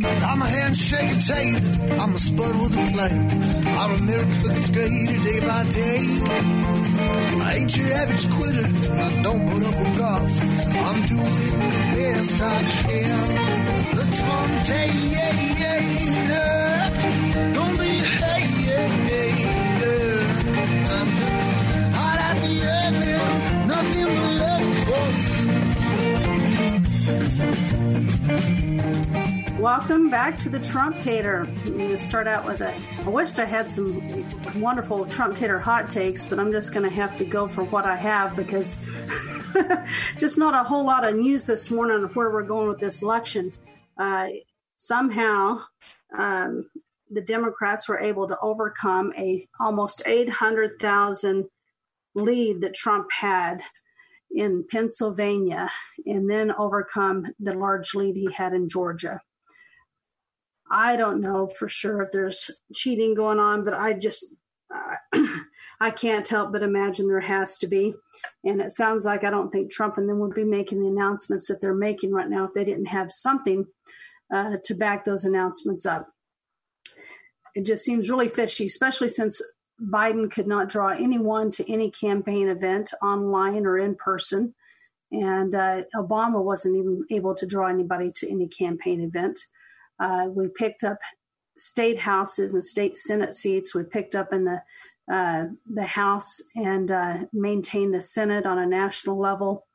I'm a handshaking tater. I'm a spud with a flame. I'm a miracle that's greater day by day. I ain't your average quitter. I don't put up with golf. I'm doing the best I can. The Trump Tater. Don't be a hater. I'm just hot out the oven. Nothing but love for you. Welcome back to the Trump Tater. I'm going to start out with I wished I had some wonderful Trump Tater hot takes, but I'm just going to have to go for what I have because just not a whole lot of news this morning of where we're going with this election. Somehow the Democrats were able to overcome a almost 800,000 lead that Trump had in Pennsylvania and then overcome the large lead he had in Georgia. I don't know for sure if there's cheating going on, but I just, I can't help but imagine there has to be. And it sounds like I don't think Trump and them would be making the announcements that they're making right now if they didn't have something to back those announcements up. It just seems really fishy, especially since Biden could not draw anyone to any campaign event online or in person. And Obama wasn't even able to draw anybody to any campaign event. We picked up state houses and state Senate seats. We picked up in the House and maintained the Senate on a national level.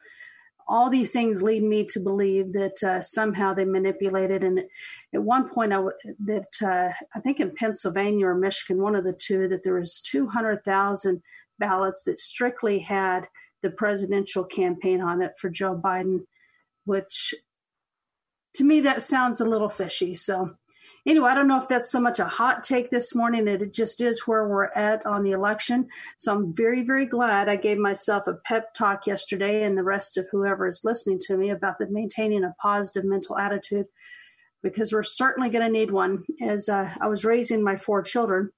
All these things lead me to believe that somehow they manipulated. And at one point, I think in Pennsylvania or Michigan, one of the two, that there was 200,000 ballots that strictly had the presidential campaign on it for Joe Biden, which to me, that sounds a little fishy. So anyway, I don't know if that's so much a hot take this morning. It just is where we're at on the election. So I'm very, very glad I gave myself a pep talk yesterday and the rest of whoever is listening to me about the maintaining a positive mental attitude, because we're certainly going to need one. As I was raising my 4 children,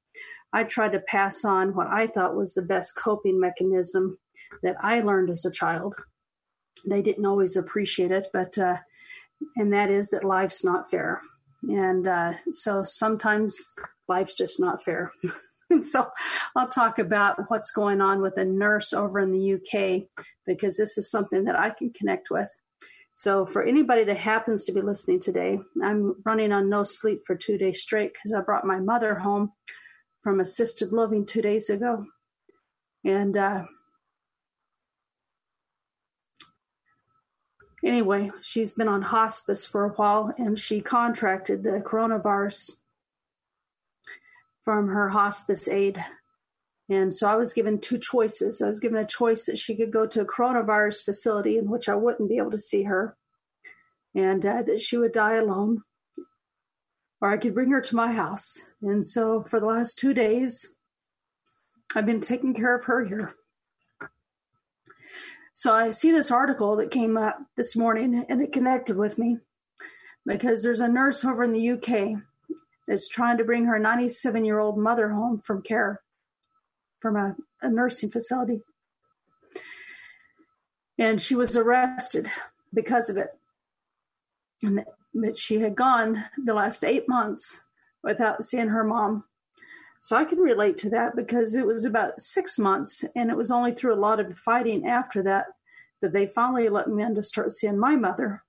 I tried to pass on what I thought was the best coping mechanism that I learned as a child. They didn't always appreciate it, but and that is that life's not fair. And so sometimes life's just not fair. So I'll talk about what's going on with a nurse over in the UK, because this is something that I can connect with. So for anybody that happens to be listening today, I'm running on no sleep for 2 days straight because I brought my mother home from assisted living 2 days ago. And anyway, she's been on hospice for a while, and she contracted the coronavirus from her hospice aide. And so I was given 2 choices. I was given a choice that she could go to a coronavirus facility in which I wouldn't be able to see her, and that she would die alone, or I could bring her to my house. And so for the last 2 days, I've been taking care of her here. So I see this article that came up this morning, and it connected with me because there's a nurse over in the UK that's trying to bring her 97-year-old mother home from care, from a nursing facility. And she was arrested because of it. And but she had gone the last 8 months without seeing her mom. So I can relate to that because it was about 6 months, and it was only through a lot of fighting after that that they finally let me in to start seeing my mother.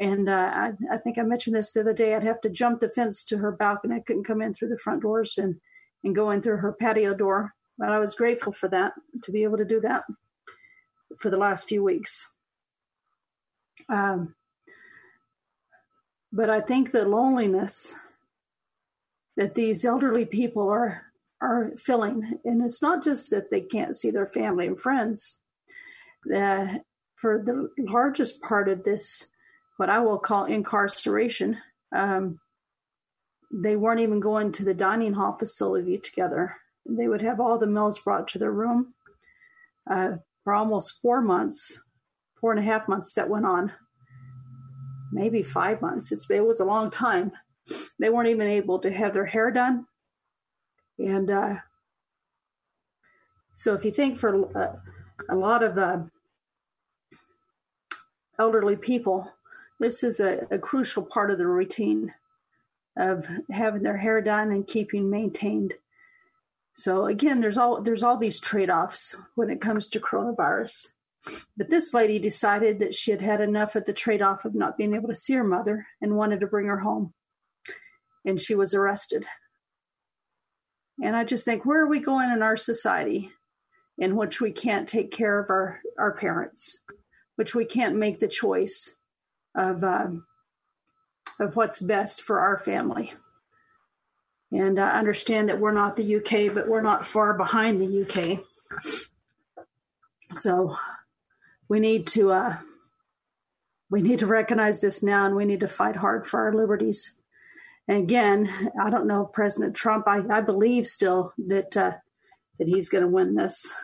And I think I mentioned this the other day. I'd have to jump the fence to her balcony. I couldn't come in through the front doors and go in through her patio door. But I was grateful for that, to be able to do that for the last few weeks. But I think the loneliness that these elderly people are feeling. And it's not just that they can't see their family and friends. For the largest part of this, what I will call incarceration, they weren't even going to the dining hall facility together. They would have all the meals brought to their room for almost 4 months, 4.5 months that went on, maybe 5 months. It was a long time. They weren't even able to have their hair done. And so if you think for a lot of elderly people, this is a crucial part of the routine. of having their hair done and keeping maintained. So again, there's all these trade-offs when it comes to coronavirus. But this lady decided that she had had enough of the trade-off of not being able to see her mother and wanted to bring her home. And she was arrested. And I just think, where are we going in our society in which we can't take care of our parents, which we can't make the choice of what's best for our family? And I understand that we're not the UK, but we're not far behind the UK. So we need to recognize this now, and we need to fight hard for our liberties. And again, I don't know, President Trump, I believe still that he's going to win this.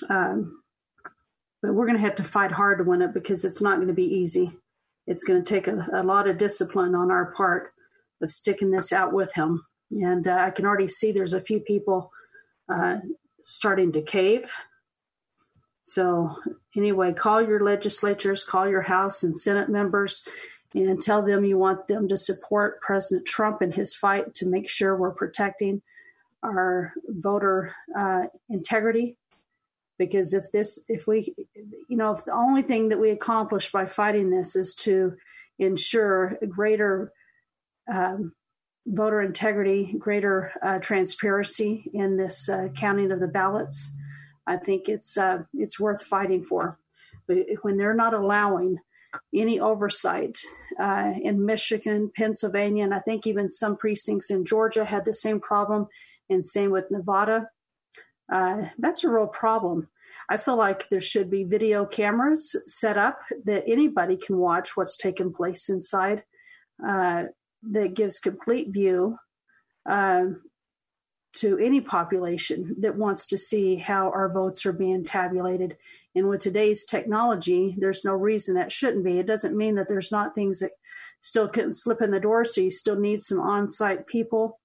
But we're going to have to fight hard to win it, because it's not going to be easy. It's going to take a lot of discipline on our part of sticking this out with him. And I can already see there's a few people starting to cave. So anyway, call your legislatures, call your House and Senate members, and tell them you want them to support President Trump in his fight to make sure we're protecting our voter integrity. Because if the only thing that we accomplish by fighting this is to ensure greater voter integrity, greater transparency in this counting of the ballots, I think it's worth fighting for. But when they're not allowing any oversight in Michigan, Pennsylvania, and I think even some precincts in Georgia had the same problem, and same with Nevada. That's a real problem. I feel like there should be video cameras set up that anybody can watch what's taking place inside, that gives complete view to any population that wants to see how our votes are being tabulated. And with today's technology, there's no reason that shouldn't be. It doesn't mean that there's not things that still couldn't slip in the door, so you still need some on-site people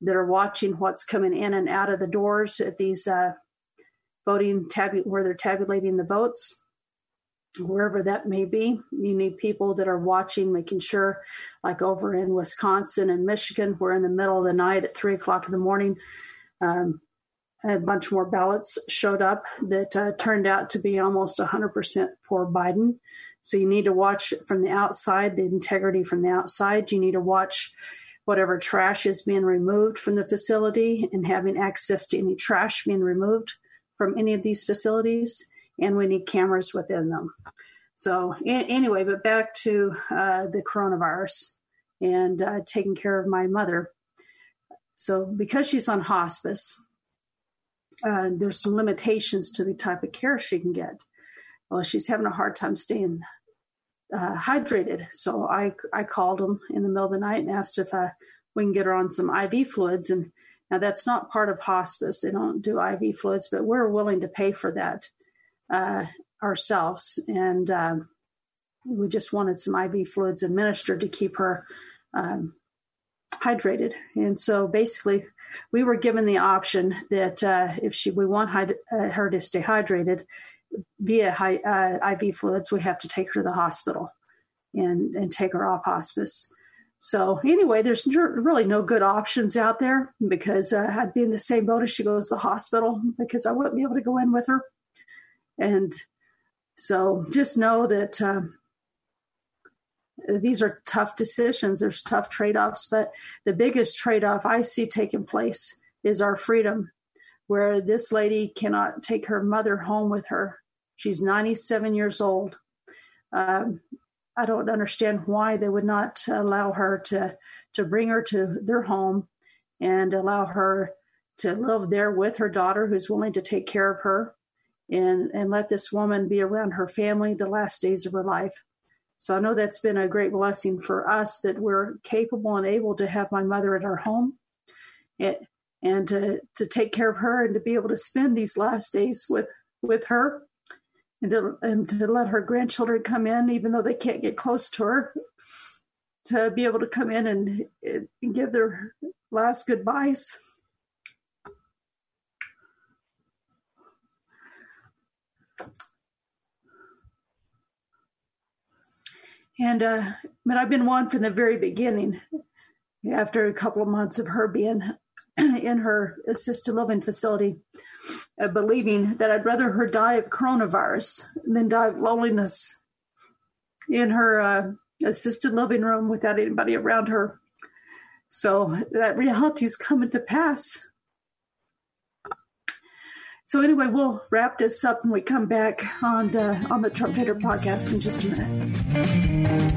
that are watching what's coming in and out of the doors at these where they're tabulating the votes, wherever that may be. You need people that are watching, making sure, like over in Wisconsin and Michigan, we're in the middle of the night at 3:00 in the morning. A bunch more ballots showed up that turned out to be almost 100% for Biden. So you need to watch from the outside, the integrity from the outside. You need to watch whatever trash is being removed from the facility, and having access to any trash being removed from any of these facilities. And we need cameras within them. So anyway, but back to the coronavirus and taking care of my mother. So because she's on hospice, there's some limitations to the type of care she can get. Well, she's having a hard time staying hydrated. So I called them in the middle of the night and asked if we can get her on some IV fluids. And now that's not part of hospice. They don't do IV fluids, but we're willing to pay for that ourselves. And we just wanted some IV fluids administered to keep her hydrated. And so basically we were given the option that if we want her to stay hydrated via IV fluids, we have to take her to the hospital and take her off hospice. So anyway, there's really no good options out there, because I'd be in the same boat as she goes to the hospital, because I wouldn't be able to go in with her. And so just know that these are tough decisions. There's tough trade-offs, but the biggest trade-off I see taking place is our freedom, where this lady cannot take her mother home with her. She's 97 years old. I don't understand why they would not allow her to bring her to their home and allow her to live there with her daughter, who's willing to take care of her, and let this woman be around her family the last days of her life. So I know that's been a great blessing for us, that we're capable and able to have my mother at our home. And to take care of her, and to be able to spend these last days with her, and to let her grandchildren come in, even though they can't get close to her, to be able to come in and give their last goodbyes. And I've been one from the very beginning after a couple of months of her being in her assisted living facility, believing that I'd rather her die of coronavirus than die of loneliness in her assisted living room without anybody around her. So that reality is coming to pass. So anyway, we'll wrap this up when we come back on the Trump Tater podcast in just a minute.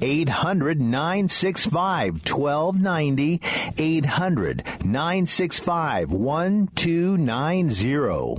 800-965-1290, 800-965-1290.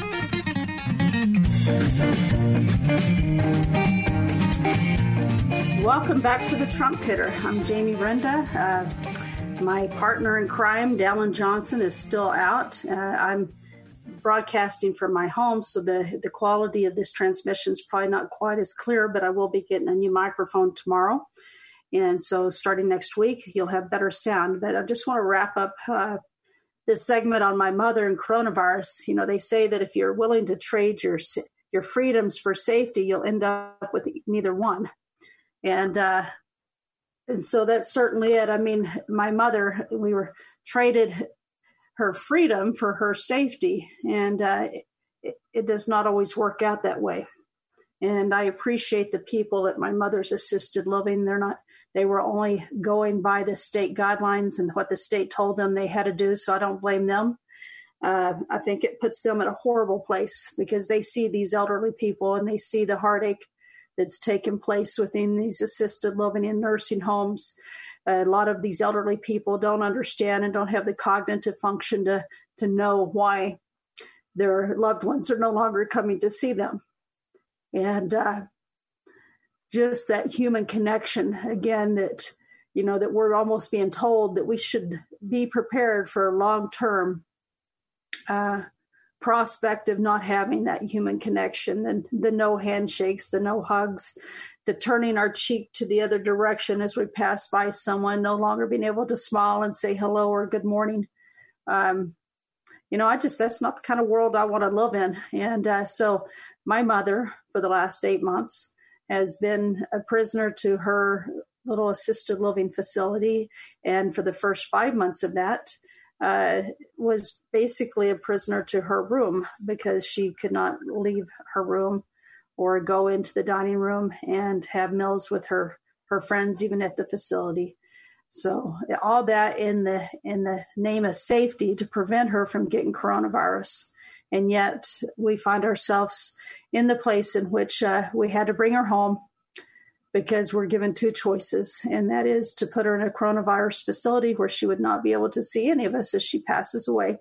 Welcome back to the Trump Tater. I'm Jamie Renda. My partner in crime, Dallin Johnson, is still out. I'm broadcasting from my home, so the quality of this transmission is probably not quite as clear, but I will be getting a new microphone tomorrow. And so starting next week, you'll have better sound. But I just want to wrap up this segment on my mother and coronavirus. You know, they say that if you're willing to trade your freedoms for safety, you'll end up with neither one. And so that's certainly it. I mean, my mother, we were traded her freedom for her safety, and it does not always work out that way. And I appreciate the people at my mother's assisted living. They were only going by the state guidelines and what the state told them they had to do. So I don't blame them. I think it puts them in a horrible place because they see these elderly people and they see the heartache that's taken place within these assisted living and nursing homes. A lot of these elderly people don't understand and don't have the cognitive function to know why their loved ones are no longer coming to see them. And just that human connection, again, that, you know, that we're almost being told that we should be prepared for long-term prospect of not having that human connection, and the no handshakes, the no hugs, the turning our cheek to the other direction as we pass by someone, no longer being able to smile and say hello or good morning. You know, that's not the kind of world I want to live in. And so my mother for the last 8 months has been a prisoner to her little assisted living facility. And for the first 5 months of that, was basically a prisoner to her room because she could not leave her room or go into the dining room and have meals with her friends, even at the facility. So all that in the name of safety to prevent her from getting coronavirus. And yet we find ourselves in the place in which we had to bring her home because we're given two choices. And that is to put her in a coronavirus facility where she would not be able to see any of us as she passes away,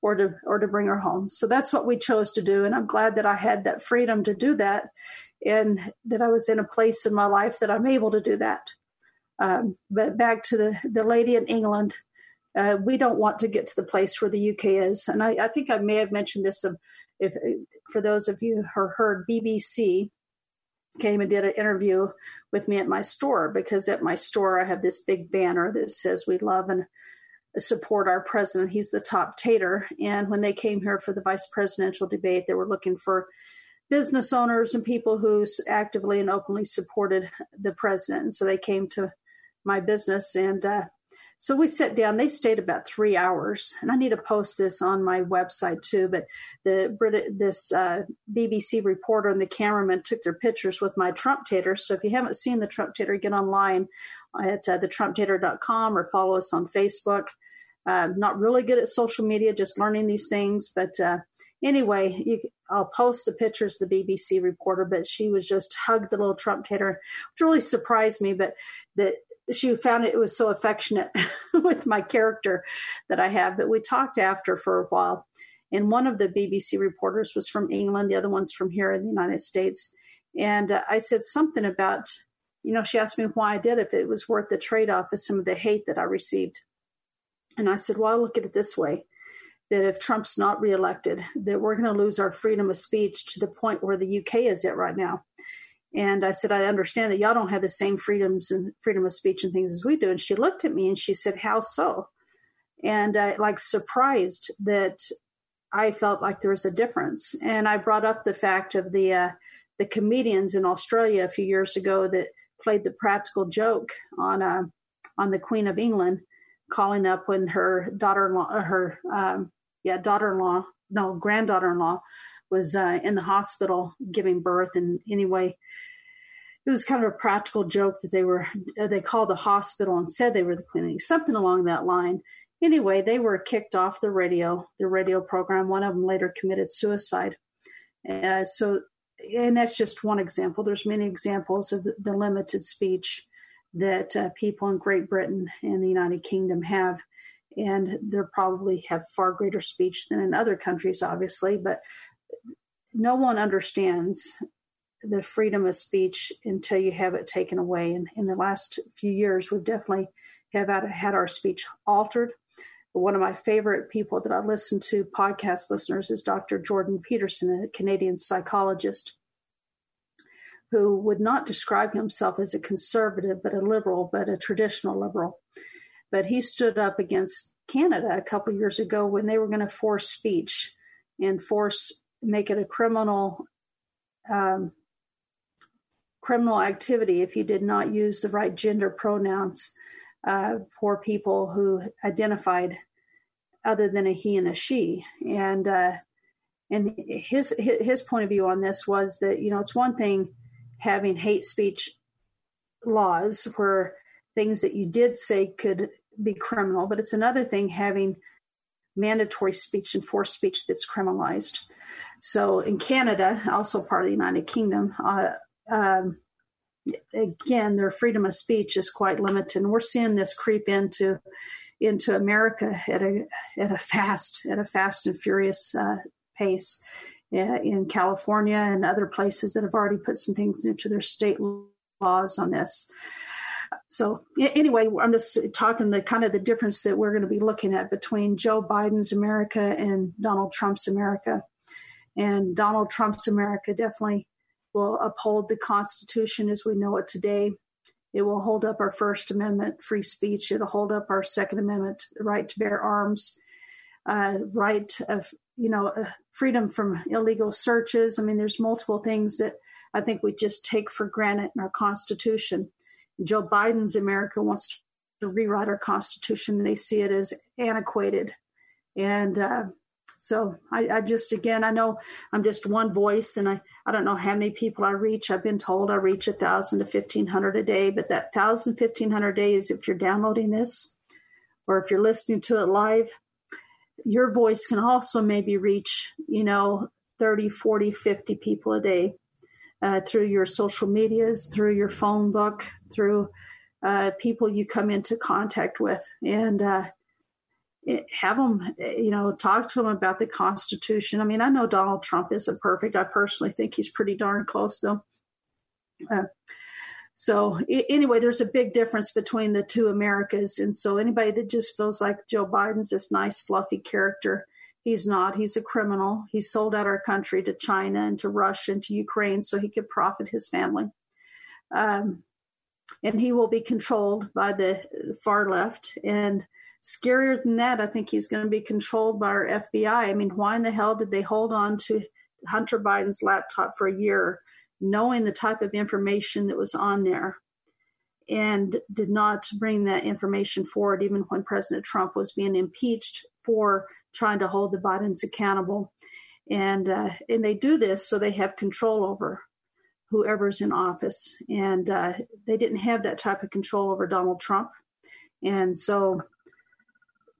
or to bring her home. So that's what we chose to do. And I'm glad that I had that freedom to do that and that I was in a place in my life that I'm able to do that. But back to the lady in England, we don't want to get to the place where the UK is. And I think I may have mentioned this if for those of you who heard, BBC came and did an interview with me at my store, because at my store I have this big banner that says we love and support our president. He's the top tater. And when they came here for the vice presidential debate, they were looking for business owners and people who actively and openly supported the president. And so they came to my business. And so we sat down. They stayed about 3 hours. And I need to post this on my website too. But this BBC reporter and the cameraman took their pictures with my Trump Tater. So if you haven't seen the Trump Tater, get online at thetrumptater.com or follow us on Facebook. Not really good at social media, just learning these things. But anyway, I'll post the pictures of the BBC reporter, but she was just hugged the little Trump Tater, which really surprised me, but that she found it was so affectionate with my character that I have. But we talked after for a while. And one of the BBC reporters was from England. The other one's from here in the United States. And I said something about, you know, she asked me why I did, if it was worth the trade-off of some of the hate that I received. And I said, well, I look at it this way, that if Trump's not reelected, that we're going to lose our freedom of speech to the point where the UK is at right now. And I said, I understand that y'all don't have the same freedoms and freedom of speech and things as we do. And she looked at me and she said, how so? And surprised that I felt like there was a difference. And I brought up the fact of the comedians in Australia a few years ago that played the practical joke on the Queen of England, calling up when her granddaughter-in-law was in the hospital giving birth. And anyway, it was kind of a practical joke that they called the hospital and said they were the Queen, something along that line. Anyway, they were kicked off the radio program. One of them later committed suicide. And that's just one example. There's many examples of the limited speech that people in Great Britain and the United Kingdom have. And they probably have far greater speech than in other countries, obviously, but no one understands the freedom of speech until you have it taken away. And in the last few years, we've definitely had our speech altered. But one of my favorite people that I listen to, podcast listeners, is Dr. Jordan Peterson, a Canadian psychologist, who would not describe himself as a conservative, but a liberal, but a traditional liberal. But he stood up against Canada a couple of years ago when they were going to force speech and make it a criminal activity if you did not use the right gender pronouns for people who identified other than a he and a she. And his point of view on this was that, you know, it's one thing having hate speech laws where things that you did say could be criminal, but it's another thing having mandatory speech and forced speech that's criminalized. So in Canada, also part of the United Kingdom, again, their freedom of speech is quite limited. And we're seeing this creep into America at a fast and furious pace. In California and other places that have already put some things into their state laws on this. So anyway, I'm just talking the kind of the difference that we're going to be looking at between Joe Biden's America and Donald Trump's America. And Donald Trump's America definitely will uphold the Constitution as we know it today. It will hold up our First Amendment free speech. It'll hold up our Second Amendment right to bear arms, right of freedom from illegal searches. I mean, there's multiple things that I think we just take for granted in our Constitution. Joe Biden's America wants to rewrite our Constitution. They see it as antiquated. And so I just, again, I know I'm just one voice, and I don't know how many people I reach. I've been told I reach 1,000 to 1,500 a day, but that 1,000, 1,500 days, if you're downloading this or if you're listening to it live, your voice can also maybe reach, 30, 40, 50 people a day through your social medias, through your phone book, through people you come into contact with, and have them, talk to them about the Constitution. I mean, I know Donald Trump isn't perfect. I personally think he's pretty darn close, though. So anyway, there's a big difference between the two Americas. And so anybody that just feels like Joe Biden's this nice, fluffy character, he's not. He's a criminal. He sold out our country to China and to Russia and to Ukraine so he could profit his family. And he will be controlled by the far left. And scarier than that, I think he's going to be controlled by our FBI. I mean, why in the hell did they hold on to Hunter Biden's laptop for a year, knowing the type of information that was on there, and did not bring that information forward, even when President Trump was being impeached for trying to hold the Bidens accountable? And they do this so they have control over whoever's in office. And they didn't have that type of control over Donald Trump. And so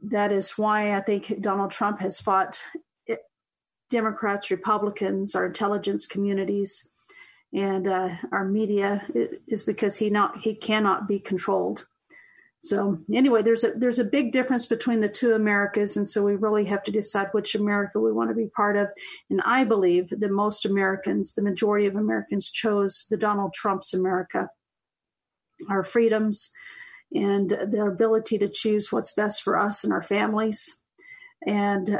that is why I think Donald Trump has fought Democrats, Republicans, our intelligence communities, and our media, is because he cannot be controlled. So anyway, there's a big difference between the two Americas, and so we really have to decide which America we want to be part of. And I believe that most Americans, the majority of Americans, chose the Donald Trump's America. Our freedoms and the ability to choose what's best for us and our families, and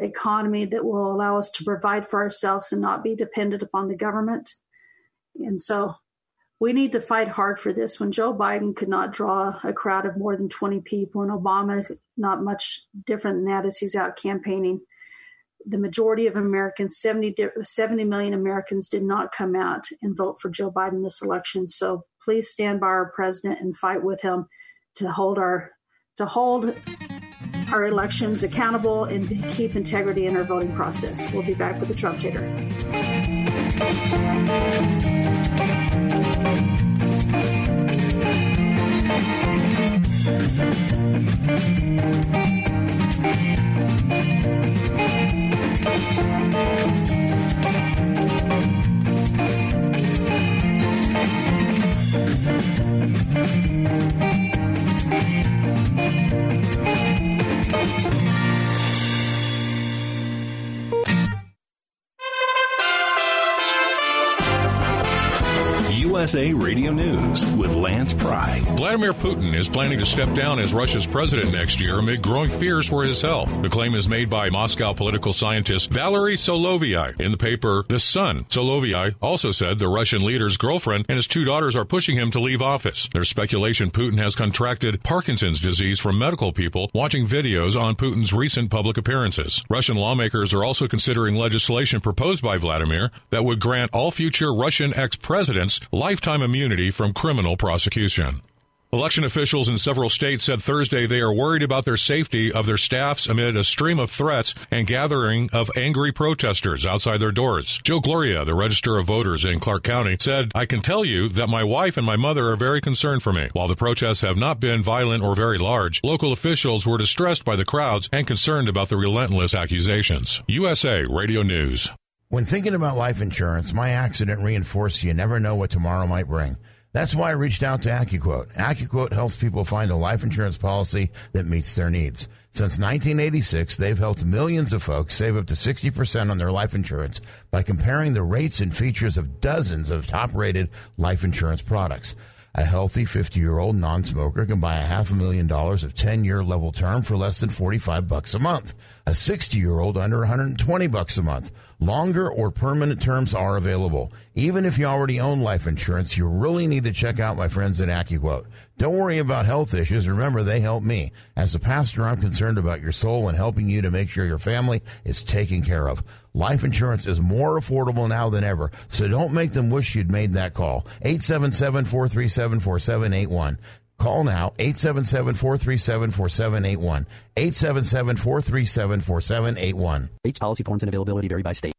economy that will allow us to provide for ourselves and not be dependent upon the government. And so we need to fight hard for this. When Joe Biden could not draw a crowd of more than 20 people, and Obama, not much different than that as he's out campaigning, the majority of Americans, 70 million Americans, did not come out and vote for Joe Biden this election. So please stand by our president and fight with him to hold our elections accountable and keep integrity in our voting process. We'll be back with the Trump Tater. USA Radio News with Lance Pride. Vladimir Putin is planning to step down as Russia's president next year amid growing fears for his health. The claim is made by Moscow political scientist Valery Soloviei. In the paper The Sun, Soloviei also said the Russian leader's girlfriend and his two daughters are pushing him to leave office. There's speculation Putin has contracted Parkinson's disease from medical people watching videos on Putin's recent public appearances. Russian lawmakers are also considering legislation proposed by Vladimir that would grant all future Russian ex-presidents lifetime immunity from criminal prosecution. Election officials in several states said Thursday they are worried about their safety of their staffs amid a stream of threats and gathering of angry protesters outside their doors. Joe Gloria, the Register of Voters in Clark County, said, "I can tell you that my wife and my mother are very concerned for me. While the protests have not been violent or very large, local officials were distressed by the crowds and concerned about the relentless accusations." USA Radio News. When thinking about life insurance, my accident reinforced you never know what tomorrow might bring. That's why I reached out to AccuQuote. AccuQuote helps people find a life insurance policy that meets their needs. Since 1986, they've helped millions of folks save up to 60% on their life insurance by comparing the rates and features of dozens of top-rated life insurance products. A healthy 50-year-old non-smoker can buy a $500,000 of 10-year level term for less than $45 a month. A 60-year-old under $120 a month. Longer or permanent terms are available. Even if you already own life insurance, you really need to check out my friends at AccuQuote. Don't worry about health issues. Remember, they help me. As the pastor, I'm concerned about your soul and helping you to make sure your family is taken care of. Life insurance is more affordable now than ever, so don't make them wish you'd made that call. 877-437-4781. Call now, 877-437-4781. 877-437-4781. Rates, policy forms, and availability vary by state.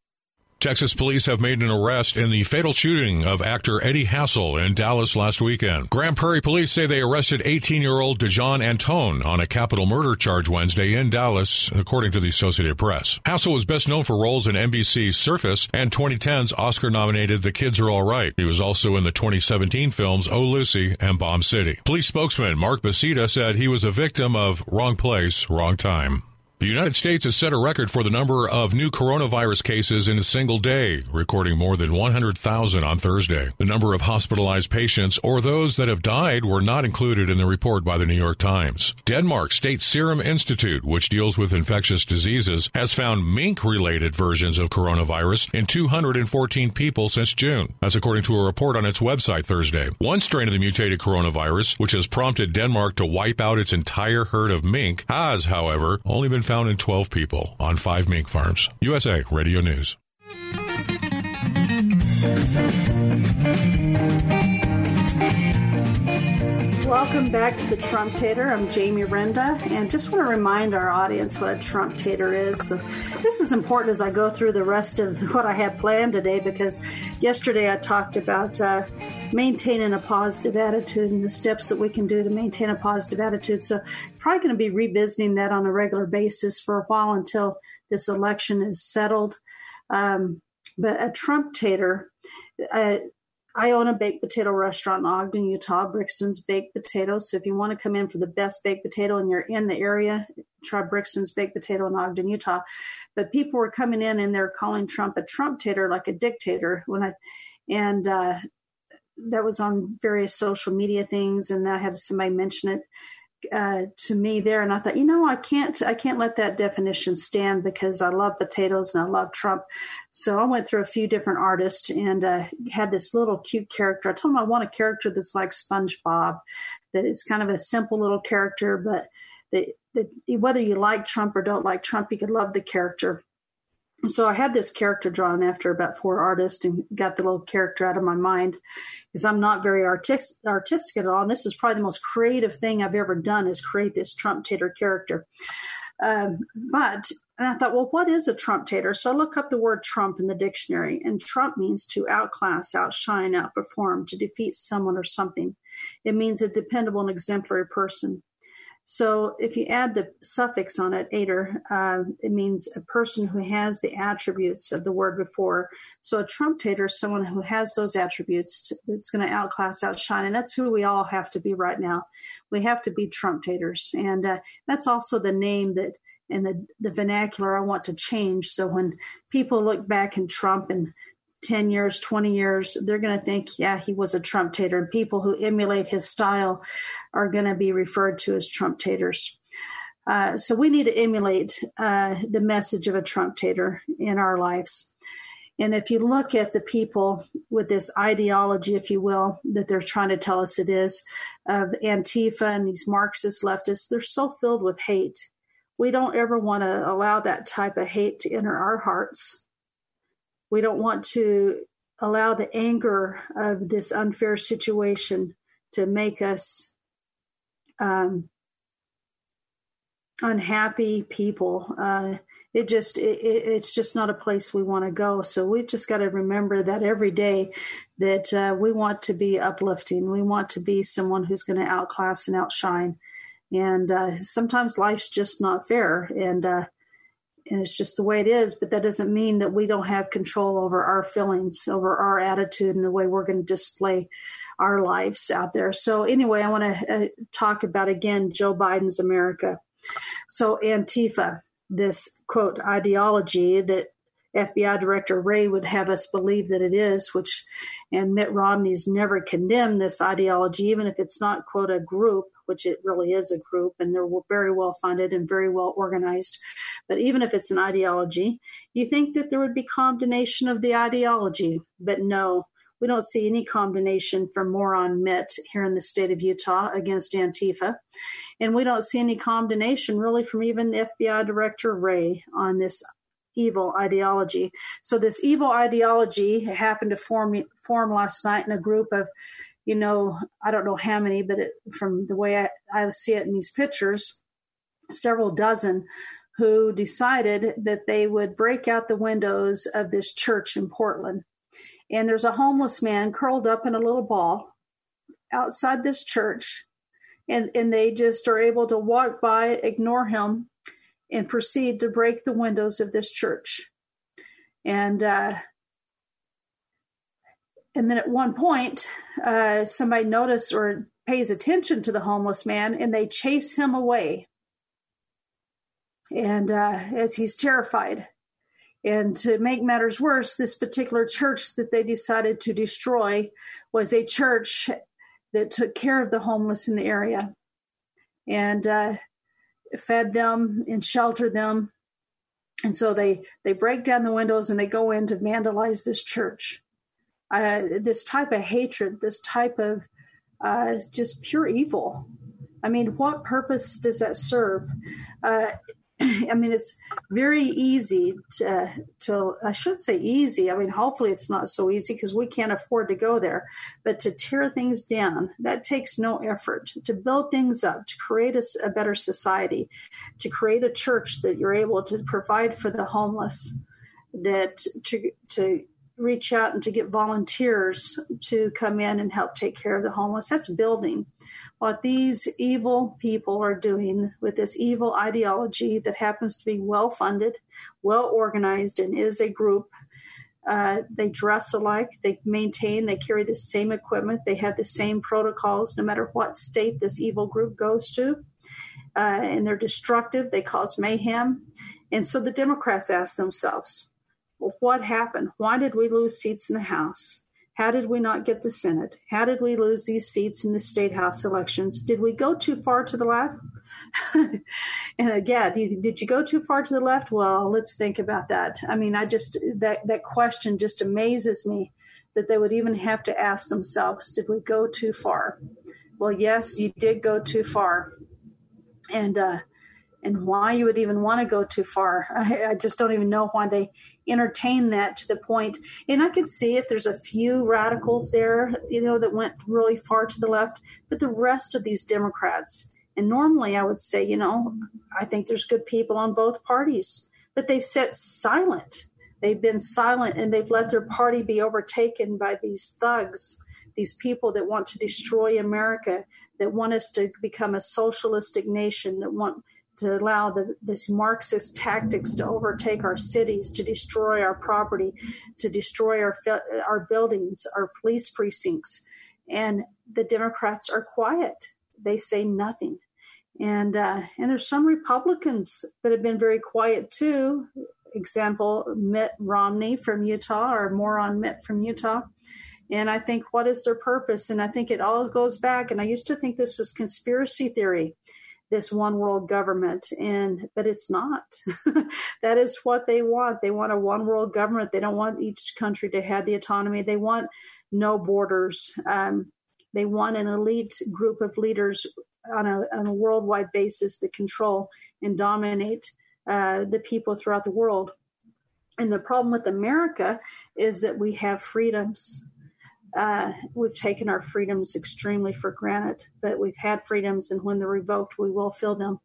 Texas police have made an arrest in the fatal shooting of actor Eddie Hassel in Dallas last weekend. Grand Prairie police say they arrested 18-year-old Dejon Antone on a capital murder charge Wednesday in Dallas, according to the Associated Press. Hassel was best known for roles in NBC's Surface and 2010's Oscar-nominated The Kids Are All Right. He was also in the 2017 films Oh Lucy and Bomb City. Police spokesman Mark Bassetta said he was a victim of wrong place, wrong time. The United States has set a record for the number of new coronavirus cases in a single day, recording more than 100,000 on Thursday. The number of hospitalized patients or those that have died were not included in the report by the New York Times. Denmark's State Serum Institute, which deals with infectious diseases, has found mink-related versions of coronavirus in 214 people since June. That's according to a report on its website Thursday. One strain of the mutated coronavirus, which has prompted Denmark to wipe out its entire herd of mink, has, however, only been found in 12 people on 5 mink farms. USA Radio News. Welcome back to the Trump Tater. I'm Jamie Renda, and just want to remind our audience what a Trump Tater is. So this is important as I go through the rest of what I have planned today, because yesterday I talked about maintaining a positive attitude and the steps that we can do to maintain a positive attitude. So probably going to be revisiting that on a regular basis for a while until this election is settled. But a Trump Tater... I own a baked potato restaurant in Ogden, Utah, Brixton's Baked Potato. So if you want to come in for the best baked potato and you're in the area, try Brixton's Baked Potato in Ogden, Utah. But people were coming in and they're calling Trump a Trump Tater, like a dictator. And that was on various social media things. And I had somebody mention it to me there, and I thought, I can't let that definition stand, because I love potatoes and I love Trump. So I went through a few different artists and had this little cute character. I told him I want a character that's like SpongeBob, that it's kind of a simple little character, but that whether you like Trump or don't like Trump, you could love the character. So I had this character drawn after about 4 artists and got the little character out of my mind, because I'm not very artistic at all. And this is probably the most creative thing I've ever done, is create this Trump Tater character. And I thought, well, what is a Trump Tater? So I look up the word Trump in the dictionary, and Trump means to outclass, outshine, outperform, to defeat someone or something. It means a dependable and exemplary person. So if you add the suffix on it, ater, it means a person who has the attributes of the word before. So a Trump Tater is someone who has those attributes that's going to outclass, outshine. And that's who we all have to be right now. We have to be Trump Taters. And that's also the name that in the vernacular I want to change. So when people look back in Trump and 10 years, 20 years, they're going to think, yeah, he was a Trump Tater. And people who emulate his style are going to be referred to as Trump Taters. So we need to emulate the message of a Trump Tater in our lives. And if you look at the people with this ideology, if you will, that they're trying to tell us it is, of Antifa and these Marxist leftists, they're so filled with hate. We don't ever want to allow that type of hate to enter our hearts. We don't want to allow the anger of this unfair situation to make us unhappy people. It's just not a place we want to go. So we've just got to remember that every day that we want to be uplifting. We want to be someone who's going to outclass and outshine. And sometimes life's just not fair, and it's just the way it is. But that doesn't mean that we don't have control over our feelings, over our attitude, and the way we're going to display our lives out there. So anyway, I want to talk about, again, Joe Biden's America. So Antifa, this, quote, ideology that FBI Director Wray would have us believe that it is, which, and Mitt Romney's never condemned this ideology, even if it's not, quote, a group, which it really is a group, and they're very well funded and very well organized. But even if it's an ideology, you think that there would be condemnation of the ideology. But no, we don't see any condemnation from moron Mitt here in the state of Utah against Antifa. And we don't see any condemnation really from even the FBI Director Wray on this evil ideology. So this evil ideology happened to form last night in a group of, you know, I don't know how many, but from the way I see it in these pictures, several dozen who decided that they would break out the windows of this church in Portland. And there's a homeless man curled up in a little ball outside this church. And they just are able to walk by, ignore him, and proceed to break the windows of this church. And then at one point, somebody noticed or pays attention to the homeless man, and they chase him away. And as he's terrified. And to make matters worse, this particular church that they decided to destroy was a church that took care of the homeless in the area and fed them and sheltered them. And so they break down the windows and they go in to vandalize this church. This type of hatred, this type of just pure evil. I mean, what purpose does that serve? I mean, it's very easy to I should say easy. I mean, hopefully it's not so easy because we can't afford to go there. But to tear things down, that takes no effort. To build things up, to create a better society, to create a church that you're able to provide for the homeless, that to reach out and to get volunteers to come in and help take care of the homeless. That's building. What these evil people are doing with this evil ideology that happens to be well-funded, well-organized, and is a group. They dress alike. They maintain. They carry the same equipment. They have the same protocols, no matter what state this evil group goes to. And they're destructive. They cause mayhem. And so the Democrats ask themselves, what happened? Why did we lose seats in the House? How did we not get the Senate? How did we lose these seats in the state House elections? Did we go too far to the left? And again, did you go too far to the left? Well, let's think about that. I mean, that question just amazes me that they would even have to ask themselves, did we go too far? Well, yes, you did go too far. And why you would even want to go too far. I just don't even know why they entertain that to the point. And I could see if there's a few radicals there, you know, that went really far to the left, but the rest of these Democrats, and normally I would say, you know, I think there's good people on both parties, but they've sat silent. They've been silent and they've let their party be overtaken by these thugs, these people that want to destroy America, that want us to become a socialistic nation, that want to allow this Marxist tactics to overtake our cities, to destroy our property, to destroy our buildings, our police precincts. And the Democrats are quiet. They say nothing. And there's some Republicans that have been very quiet too. Example, Mitt Romney from Utah, or moron Mitt from Utah. And I think, what is their purpose? And I think it all goes back. And I used to think this was conspiracy theory, this one world government, but it's not. That is what they want. They want a one world government. They don't want each country to have the autonomy. They want no borders. They want an elite group of leaders on a worldwide basis that control and dominate the people throughout the world. And the problem with America is that we have freedoms. We've taken our freedoms extremely for granted, but we've had freedoms, and when they're revoked, we will feel them.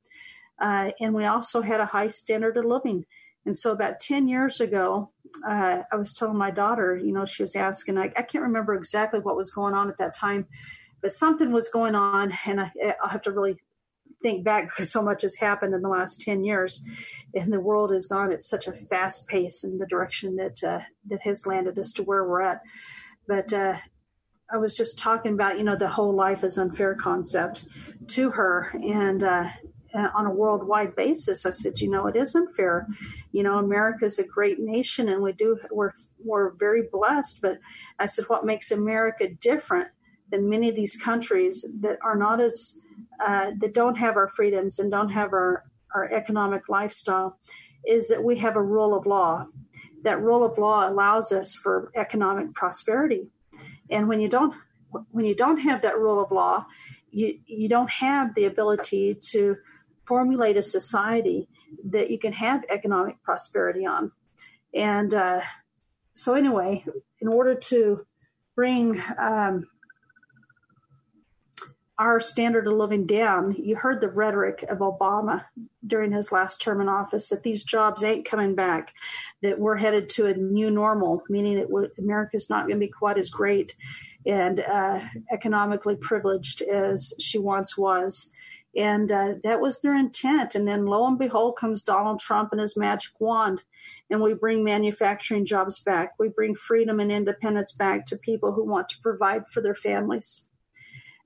And we also had a high standard of living. And so about 10 years ago, I was telling my daughter, you know, she was asking, I can't remember exactly what was going on at that time, but something was going on. And I'll have to really think back because so much has happened in the last 10 years and the world has gone at such a fast pace in the direction that, that has landed us to where we're at. But, I was just talking about, you know, the whole life is unfair concept to her. And, on a worldwide basis, I said, you know, it isn't fair. You know, America is a great nation, and we're very blessed. But I said, what makes America different than many of these countries that are not as that don't have our freedoms and don't have our economic lifestyle is that we have a rule of law. That rule of law allows us for economic prosperity. And when you don't have that rule of law, you don't have the ability to formulate a society that you can have economic prosperity on. And so anyway, in order to bring our standard of living down, you heard the rhetoric of Obama during his last term in office that these jobs ain't coming back, that we're headed to a new normal, meaning that America's not going to be quite as great and economically privileged as she once was. And that was their intent. And then lo and behold comes Donald Trump and his magic wand. And we bring manufacturing jobs back. We bring freedom and independence back to people who want to provide for their families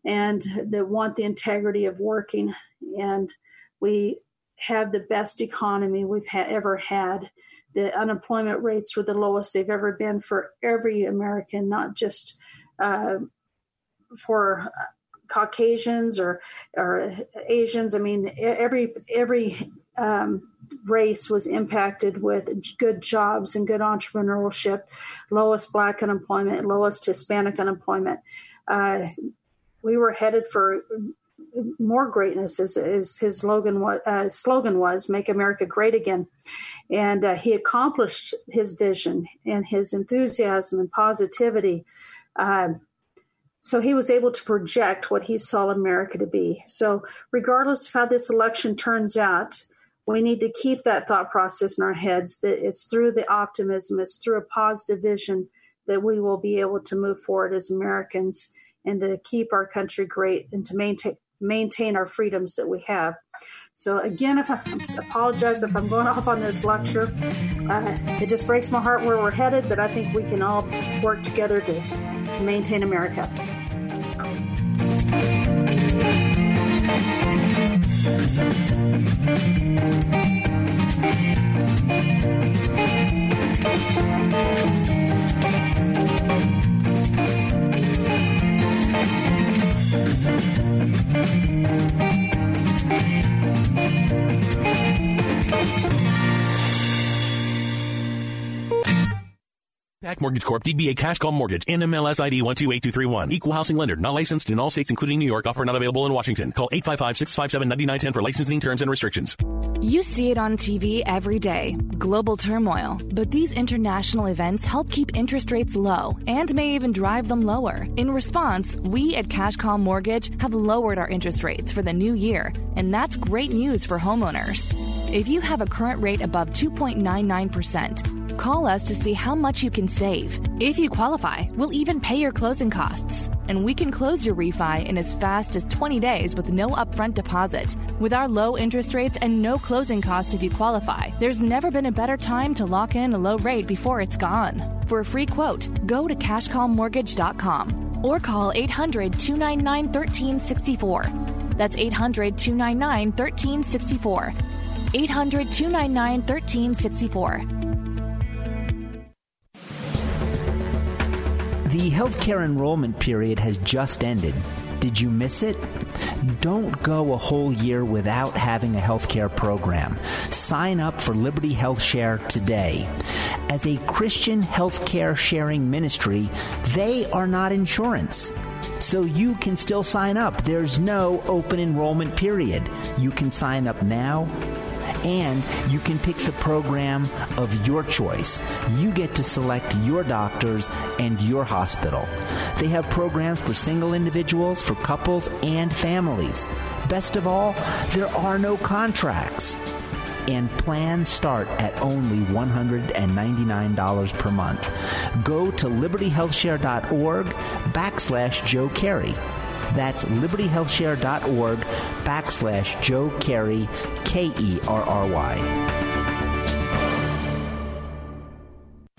and that want the integrity of working. And we have the best economy we've ever had. The unemployment rates were the lowest they've ever been for every American, not just for Caucasians or Asians. I mean, every race was impacted with good jobs and good entrepreneurship, lowest Black unemployment, lowest Hispanic unemployment. We were headed for more greatness, as his slogan was, "Make America Great Again." And he accomplished his vision and his enthusiasm and positivity. So he was able to project what he saw America to be. So regardless of how this election turns out, we need to keep that thought process in our heads that it's through the optimism, it's through a positive vision that we will be able to move forward as Americans and to keep our country great and to maintain our freedoms that we have. So again, I apologize if I'm going off on this lecture. It just breaks my heart where we're headed, but I think we can all work together to maintain America. Act Mortgage Corp. DBA Cash Call Mortgage. NMLS ID 128231. Equal housing lender. Not licensed in all states, including New York. Offer not available in Washington. Call 855-657-9910 for licensing terms and restrictions. You see it on TV every day. Global turmoil. But these international events help keep interest rates low and may even drive them lower. In response, we at Cash Call Mortgage have lowered our interest rates for the new year. And that's great news for homeowners. If you have a current rate above 2.99%, call us to see how much you can save. If you qualify, we'll even pay your closing costs. And we can close your refi in as fast as 20 days with no upfront deposit. With our low interest rates and no closing costs if you qualify, there's never been a better time to lock in a low rate before it's gone. For a free quote, go to cashcallmortgage.com or call 800-299-1364. That's 800-299-1364. 800-299-1364. The healthcare enrollment period has just ended. Did you miss it? Don't go a whole year without having a healthcare program. Sign up for Liberty Health Share today. As a Christian healthcare sharing ministry, they are not insurance. So you can still sign up. There's no open enrollment period. You can sign up now and you can pick the program of your choice. You get to select your doctors and your hospital. They have programs for single individuals, for couples, and families. Best of all, there are no contracts. And plans start at only $199 per month. Go to libertyhealthshare.org/Joe Carey. That's libertyhealthshare.org/Joe Carey, Kerry.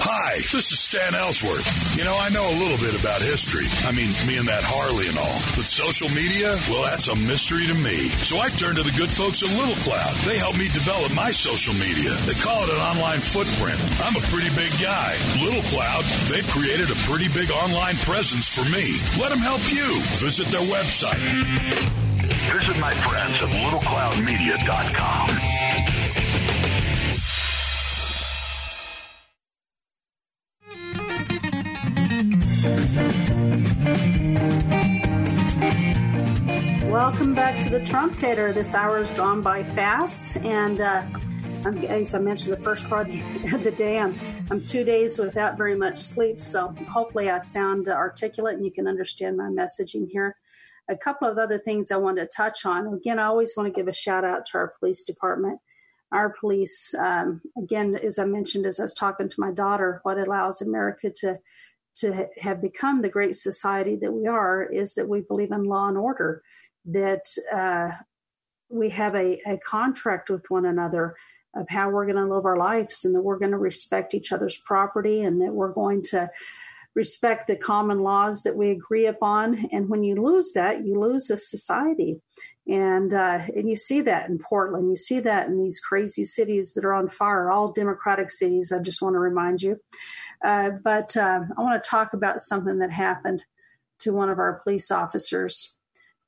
Hi, this is Stan Ellsworth. You know, I know a little bit about history. I mean, me and that Harley and all. But social media, well, that's a mystery to me. So I turned to the good folks at Little Cloud. They helped me develop my social media. They call it an online footprint. I'm a pretty big guy. Little Cloud, they've created a pretty big online presence for me. Let them help you. Visit their website. Visit my friends at littlecloudmedia.com. Welcome back to the Trump Tater. This hour is gone by fast, and as I mentioned, the first part of the day, I'm 2 days without very much sleep, so hopefully I sound articulate and you can understand my messaging here. A couple of other things I wanted to touch on. Again, I always want to give a shout out to our police department. Our police, again, as I mentioned, as I was talking to my daughter, what allows America to have become the great society that we are is that we believe in law and order, that we have a contract with one another of how we're going to live our lives, and that we're going to respect each other's property, and that we're going to respect the common laws that we agree upon. And when you lose that, you lose a society. And you see that in Portland. You see that in these crazy cities that are on fire, all Democratic cities, I just want to remind you. But I want to talk about something that happened to one of our police officers,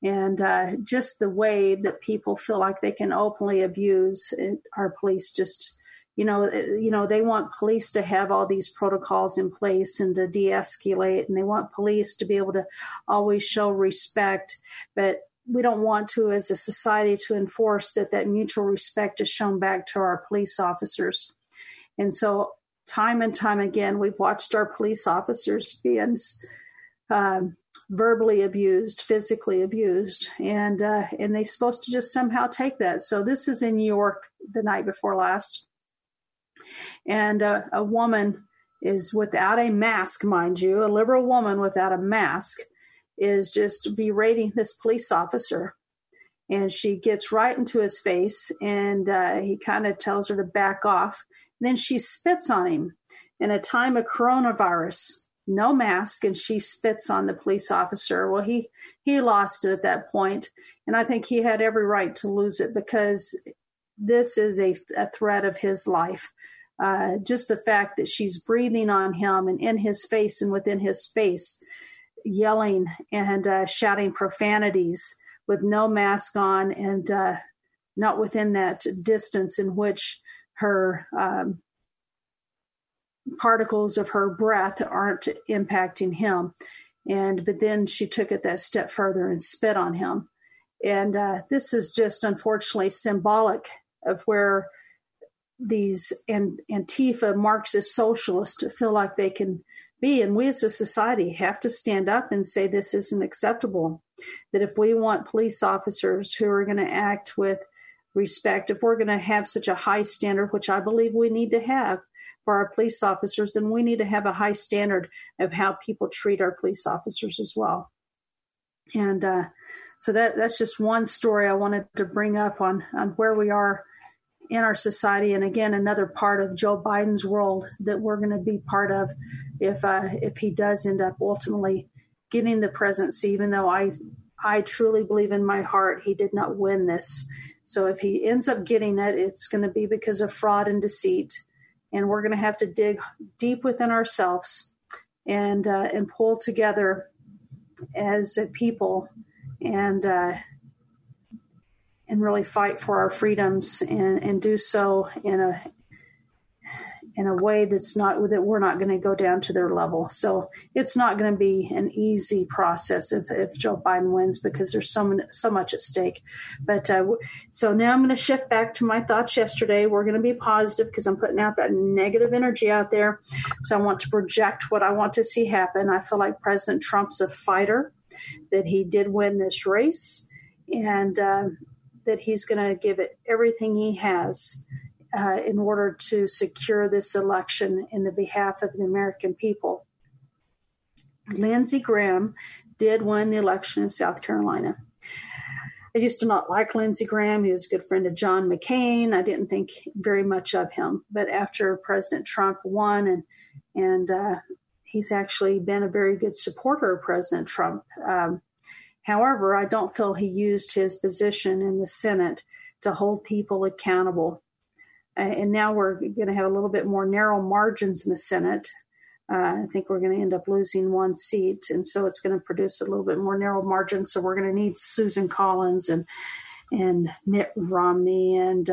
and just the way that people feel like they can openly abuse our police. Just, you know, they want police to have all these protocols in place and to de-escalate, and they want police to be able to always show respect, but we don't want to, as a society, to enforce that mutual respect is shown back to our police officers. And so time and time again, we've watched our police officers being verbally abused, physically abused, and they're supposed to just somehow take that. So this is in New York the night before last. And a woman is without a mask, mind you, a liberal woman without a mask, is just berating this police officer. And she gets right into his face, and he kind of tells her to back off. And then she spits on him in a time of coronavirus, no mask, and she spits on the police officer. Well, he lost it at that point, and I think he had every right to lose it, because this is a threat of his life. Just the fact that she's breathing on him and in his face and within his space, yelling and shouting profanities with no mask on, and not within that distance in which her particles of her breath aren't impacting him. But then she took it that step further and spit on him. And this is just, unfortunately, symbolic of where these Antifa Marxist socialists feel like they can be. And we as a society have to stand up and say this isn't acceptable, that if we want police officers who are going to act with respect, if we're going to have such a high standard, which I believe we need to have for our police officers, then we need to have a high standard of how people treat our police officers as well. And so that's just one story I wanted to bring up on where we are in our society. And again, another part of Joe Biden's world that we're going to be part of if he does end up ultimately getting the presidency, even though I truly believe in my heart he did not win this. So if he ends up getting it, it's going to be because of fraud and deceit. And we're going to have to dig deep within ourselves and pull together as a people and really fight for our freedoms and do so in a way that we're not going to go down to their level. So it's not going to be an easy process if Joe Biden wins, because there's so much at stake. But so now I'm going to shift back to my thoughts yesterday. We're going to be positive because I'm putting out that negative energy out there. So I want to project what I want to see happen. I feel like President Trump's a fighter, that he did win this race, and that he's going to give it everything he has in order to secure this election in the behalf of the American people. Lindsey Graham did win the election in South Carolina. I used to not like Lindsey Graham. He was a good friend of John McCain. I didn't think very much of him. But after President Trump won, and he's actually been a very good supporter of President Trump. However, I don't feel he used his position in the Senate to hold people accountable. And now we're going to have a little bit more narrow margins in the Senate. I think we're going to end up losing one seat. And so it's going to produce a little bit more narrow margin. So we're going to need Susan Collins and Mitt Romney and,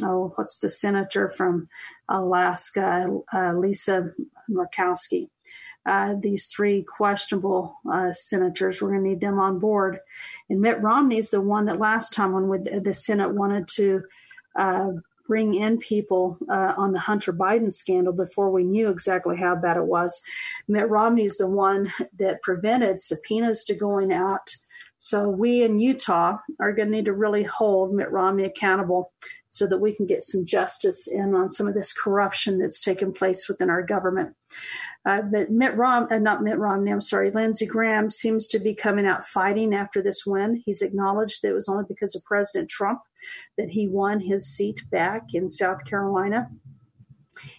what's the senator from Alaska, Lisa Murkowski. These three questionable senators, we're going to need them on board. And Mitt Romney is the one that last time when the Senate wanted to bring in people on the Hunter Biden scandal before we knew exactly how bad it was. Mitt Romney is the one that prevented subpoenas to going out. So we in Utah are going to need to really hold Mitt Romney accountable so that we can get some justice in on some of this corruption that's taken place within our government. But Lindsey Graham seems to be coming out fighting after this win. He's acknowledged that it was only because of President Trump that he won his seat back in South Carolina.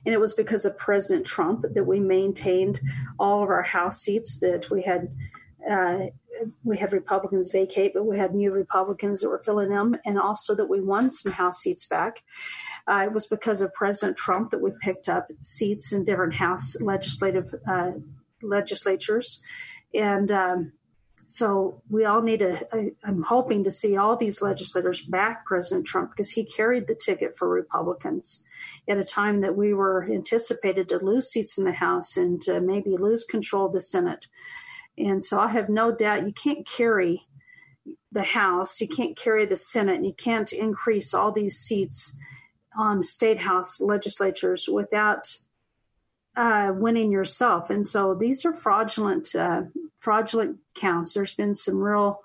And it was because of President Trump that we maintained all of our House seats that we had. We had Republicans vacate, but we had new Republicans that were filling them, and also that we won some House seats back. It was because of President Trump that we picked up seats in different House legislatures. And so we all need I'm hoping to see all these legislators back President Trump, because he carried the ticket for Republicans at a time that we were anticipated to lose seats in the House and to maybe lose control of the Senate. And so I have no doubt you can't carry the House, you can't carry the Senate, and you can't increase all these seats on state House legislatures without winning yourself. And so these are fraudulent counts. There's been some real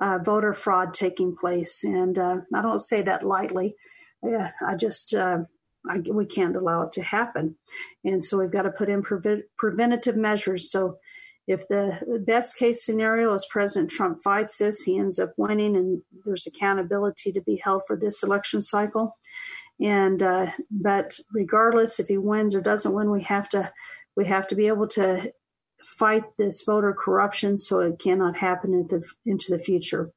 voter fraud taking place. And I don't say that lightly. We can't allow it to happen. And so we've got to put in preventative measures. So if the best case scenario is President Trump fights this, he ends up winning, and there's accountability to be held for this election cycle. And but regardless, if he wins or doesn't win, we have to be able to fight this voter corruption so it cannot happen into the future.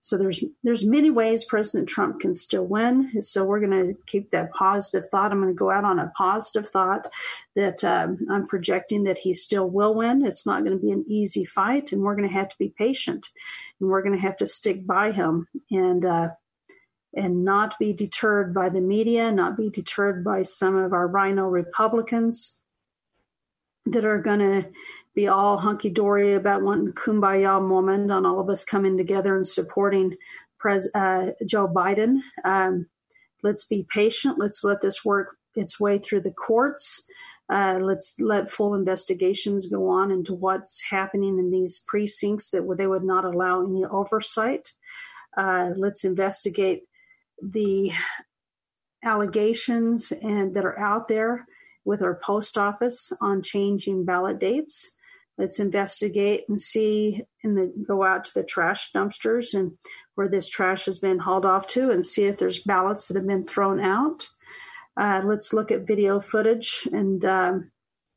So there's many ways President Trump can still win. So we're going to keep that positive thought. I'm going to go out on a positive thought that I'm projecting that he still will win. It's not going to be an easy fight, and we're going to have to be patient, and we're going to have to stick by him and not be deterred by the media, not be deterred by some of our rhino Republicans that are going to be all hunky-dory about wanting kumbaya moment on all of us coming together and supporting Joe Biden. Let's be patient. Let's let this work its way through the courts. Let's let full investigations go on into what's happening in these precincts that they would not allow any oversight. Let's investigate the allegations that are out there with our post office on changing ballot dates. Let's investigate and see go out to the trash dumpsters and where this trash has been hauled off to and see if there's ballots that have been thrown out. Let's look at video footage and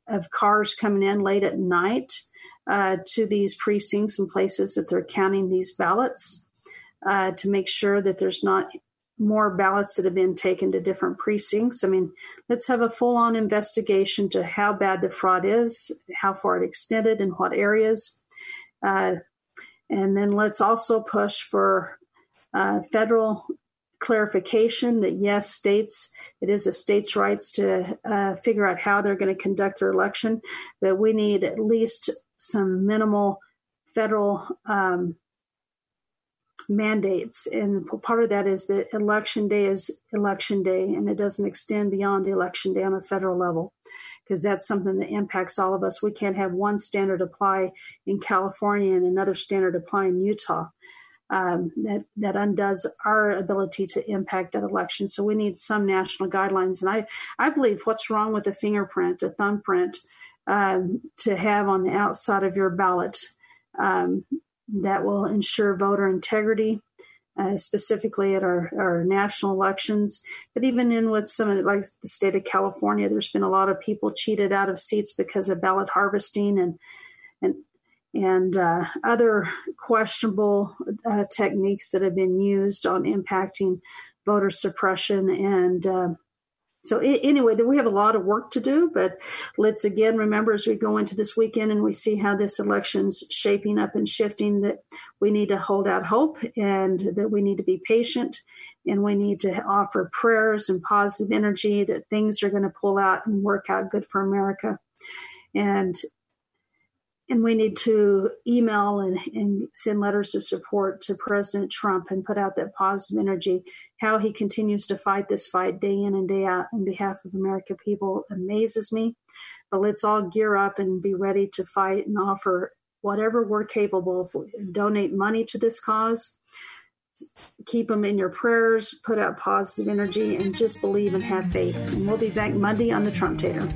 of cars coming in late at night to these precincts and places that they're counting these ballots to make sure that there's not more ballots that have been taken to different precincts. I mean, let's have a full-on investigation to how bad the fraud is, how far it extended, in what areas. And then let's also push for federal clarification that, yes, states, it is a state's rights to figure out how they're going to conduct their election, but we need at least some minimal federal mandates. And part of that is that election day is election day, and it doesn't extend beyond election day on a federal level, because that's something that impacts all of us. We can't have one standard apply in California and another standard apply in Utah. That undoes our ability to impact that election. So we need some national guidelines. And I believe what's wrong with a fingerprint, a thumbprint, to have on the outside of your ballot, that will ensure voter integrity, specifically at our national elections. But even in with some of like the state of California, there's been a lot of people cheated out of seats because of ballot harvesting and other questionable techniques that have been used on impacting voter suppression. And so anyway, we have a lot of work to do, but let's again remember as we go into this weekend and we see how this election's shaping up and shifting, that we need to hold out hope and that we need to be patient and we need to offer prayers and positive energy that things are going to pull out and work out good for America. And we need to email and send letters of support to President Trump and put out that positive energy, how he continues to fight this fight day in and day out on behalf of American people amazes me. But let's all gear up and be ready to fight and offer whatever we're capable of. Donate money to this cause. Keep them in your prayers, put out positive energy, and just believe and have faith. And we'll be back Monday on the Trump Tater.